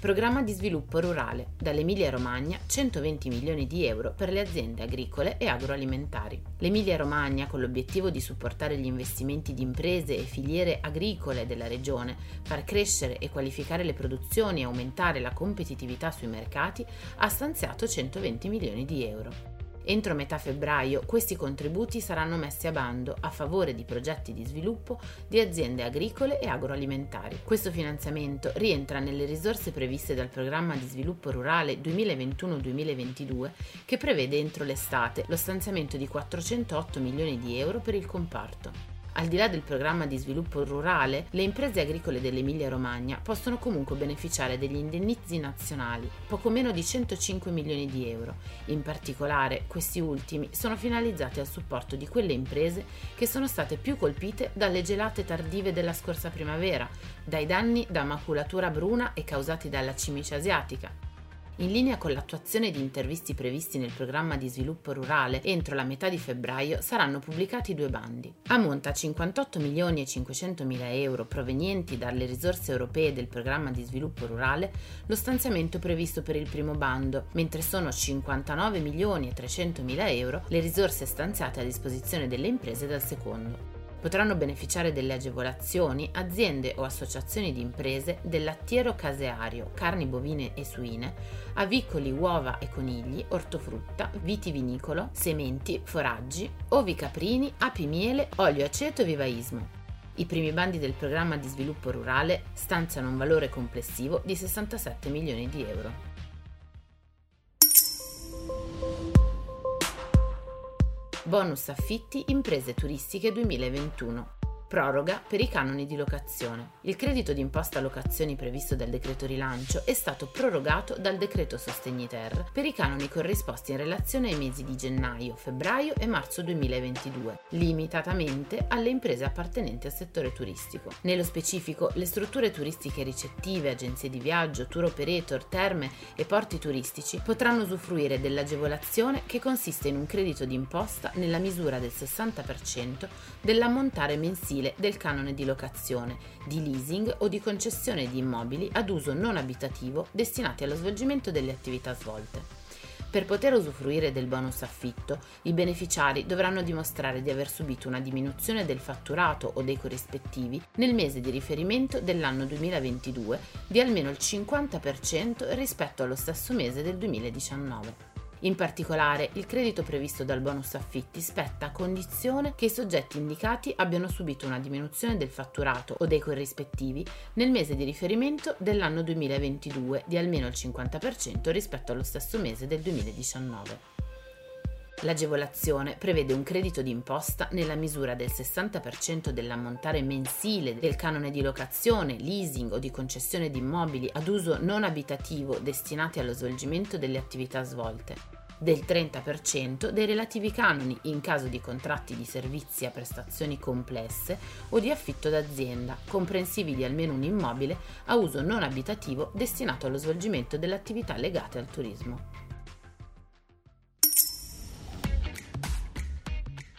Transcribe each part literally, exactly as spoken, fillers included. Programma di sviluppo rurale, dall'Emilia-Romagna centoventi milioni di euro per le aziende agricole e agroalimentari. L'Emilia-Romagna, con l'obiettivo di supportare gli investimenti di imprese e filiere agricole della regione, far crescere e qualificare le produzioni e aumentare la competitività sui mercati, ha stanziato centoventi milioni di euro. Entro metà febbraio questi contributi saranno messi a bando a favore di progetti di sviluppo di aziende agricole e agroalimentari. Questo finanziamento rientra nelle risorse previste dal Programma di Sviluppo Rurale duemilaventuno duemilaventidue, che prevede entro l'estate lo stanziamento di quattrocentotto milioni di euro per il comparto. Al di là del programma di sviluppo rurale, le imprese agricole dell'Emilia-Romagna possono comunque beneficiare degli indennizzi nazionali, poco meno di centocinque milioni di euro. In particolare, questi ultimi sono finalizzati al supporto di quelle imprese che sono state più colpite dalle gelate tardive della scorsa primavera, dai danni da maculatura bruna e causati dalla cimice asiatica. In linea con l'attuazione di intervisti previsti nel programma di sviluppo rurale, entro la metà di febbraio saranno pubblicati due bandi. Ammonta a cinquantotto milioni e cinquecentomila euro provenienti dalle risorse europee del programma di sviluppo rurale lo stanziamento previsto per il primo bando, mentre sono cinquantanove milioni e trecentomila euro le risorse stanziate a disposizione delle imprese dal secondo. Potranno beneficiare delle agevolazioni aziende o associazioni di imprese del lattiero caseario, carni bovine e suine, avicoli, uova e conigli, ortofrutta, vitivinicolo, sementi, foraggi, ovi caprini, apimiele, olio aceto e vivaismo. I primi bandi del programma di sviluppo rurale stanziano un valore complessivo di sessantasette milioni di euro. Bonus affitti imprese turistiche duemilaventuno. Proroga per i canoni di locazione. Il credito d'imposta locazioni previsto dal decreto rilancio è stato prorogato dal decreto Sostegni Ter per i canoni corrisposti in relazione ai mesi di gennaio, febbraio e marzo duemilaventidue, limitatamente alle imprese appartenenti al settore turistico. Nello specifico, le strutture turistiche ricettive, agenzie di viaggio, tour operator, terme e porti turistici potranno usufruire dell'agevolazione che consiste in un credito d'imposta nella misura del sessanta per cento dell'ammontare mensile del canone di locazione, di leasing o di concessione di immobili ad uso non abitativo destinati allo svolgimento delle attività svolte. Per poter usufruire del bonus affitto, i beneficiari dovranno dimostrare di aver subito una diminuzione del fatturato o dei corrispettivi nel mese di riferimento dell'anno duemilaventidue di almeno il cinquanta per cento rispetto allo stesso mese del duemiladiciannove. In particolare, il credito previsto dal bonus affitti spetta a condizione che i soggetti indicati abbiano subito una diminuzione del fatturato o dei corrispettivi nel mese di riferimento dell'anno duemilaventidue di almeno il cinquanta per cento rispetto allo stesso mese del duemiladiciannove. L'agevolazione prevede un credito d'imposta nella misura del sessanta per cento dell'ammontare mensile del canone di locazione, leasing o di concessione di immobili ad uso non abitativo destinati allo svolgimento delle attività svolte, del trenta per cento dei relativi canoni in caso di contratti di servizi a prestazioni complesse o di affitto d'azienda, comprensivi di almeno un immobile a uso non abitativo destinato allo svolgimento delle attività legate al turismo.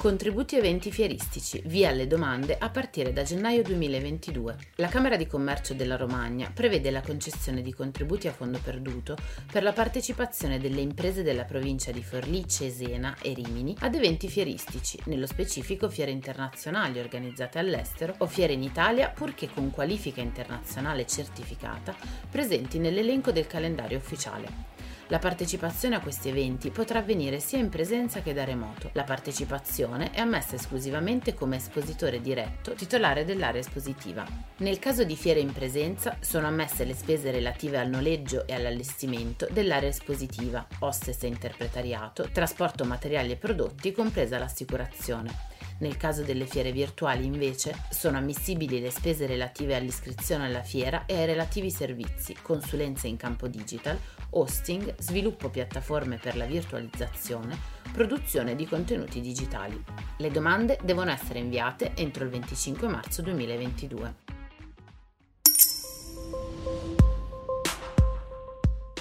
Contributi eventi fieristici, via alle domande a partire da gennaio duemilaventidue. La Camera di Commercio della Romagna prevede la concessione di contributi a fondo perduto per la partecipazione delle imprese della provincia di Forlì, Cesena e Rimini ad eventi fieristici, nello specifico fiere internazionali organizzate all'estero o fiere in Italia purché con qualifica internazionale certificata, presenti nell'elenco del calendario ufficiale. La partecipazione a questi eventi potrà avvenire sia in presenza che da remoto. La partecipazione è ammessa esclusivamente come espositore diretto titolare dell'area espositiva. Nel caso di fiere in presenza sono ammesse le spese relative al noleggio e all'allestimento dell'area espositiva, hostess e interpretariato, trasporto materiali e prodotti, compresa l'assicurazione. Nel caso delle fiere virtuali, invece, sono ammissibili le spese relative all'iscrizione alla fiera e ai relativi servizi, consulenze in campo digital, hosting, sviluppo piattaforme per la virtualizzazione, produzione di contenuti digitali. Le domande devono essere inviate entro il venticinque marzo duemilaventidue.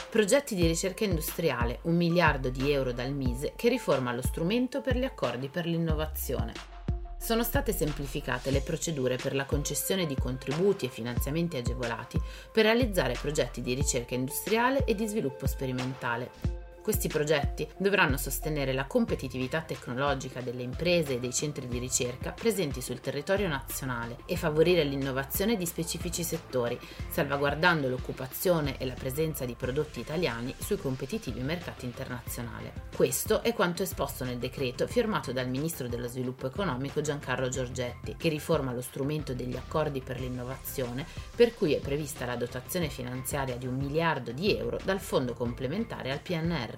Progetti di ricerca industriale, un miliardo di euro dal MISE che riforma lo strumento per gli accordi per l'innovazione. Sono state semplificate le procedure per la concessione di contributi e finanziamenti agevolati per realizzare progetti di ricerca industriale e di sviluppo sperimentale. Questi progetti dovranno sostenere la competitività tecnologica delle imprese e dei centri di ricerca presenti sul territorio nazionale e favorire l'innovazione di specifici settori, salvaguardando l'occupazione e la presenza di prodotti italiani sui competitivi mercati internazionali. Questo è quanto esposto nel decreto firmato dal Ministro dello Sviluppo Economico Giancarlo Giorgetti, che riforma lo strumento degli accordi per l'innovazione, per cui è prevista la dotazione finanziaria di un miliardo di euro dal fondo complementare al P N R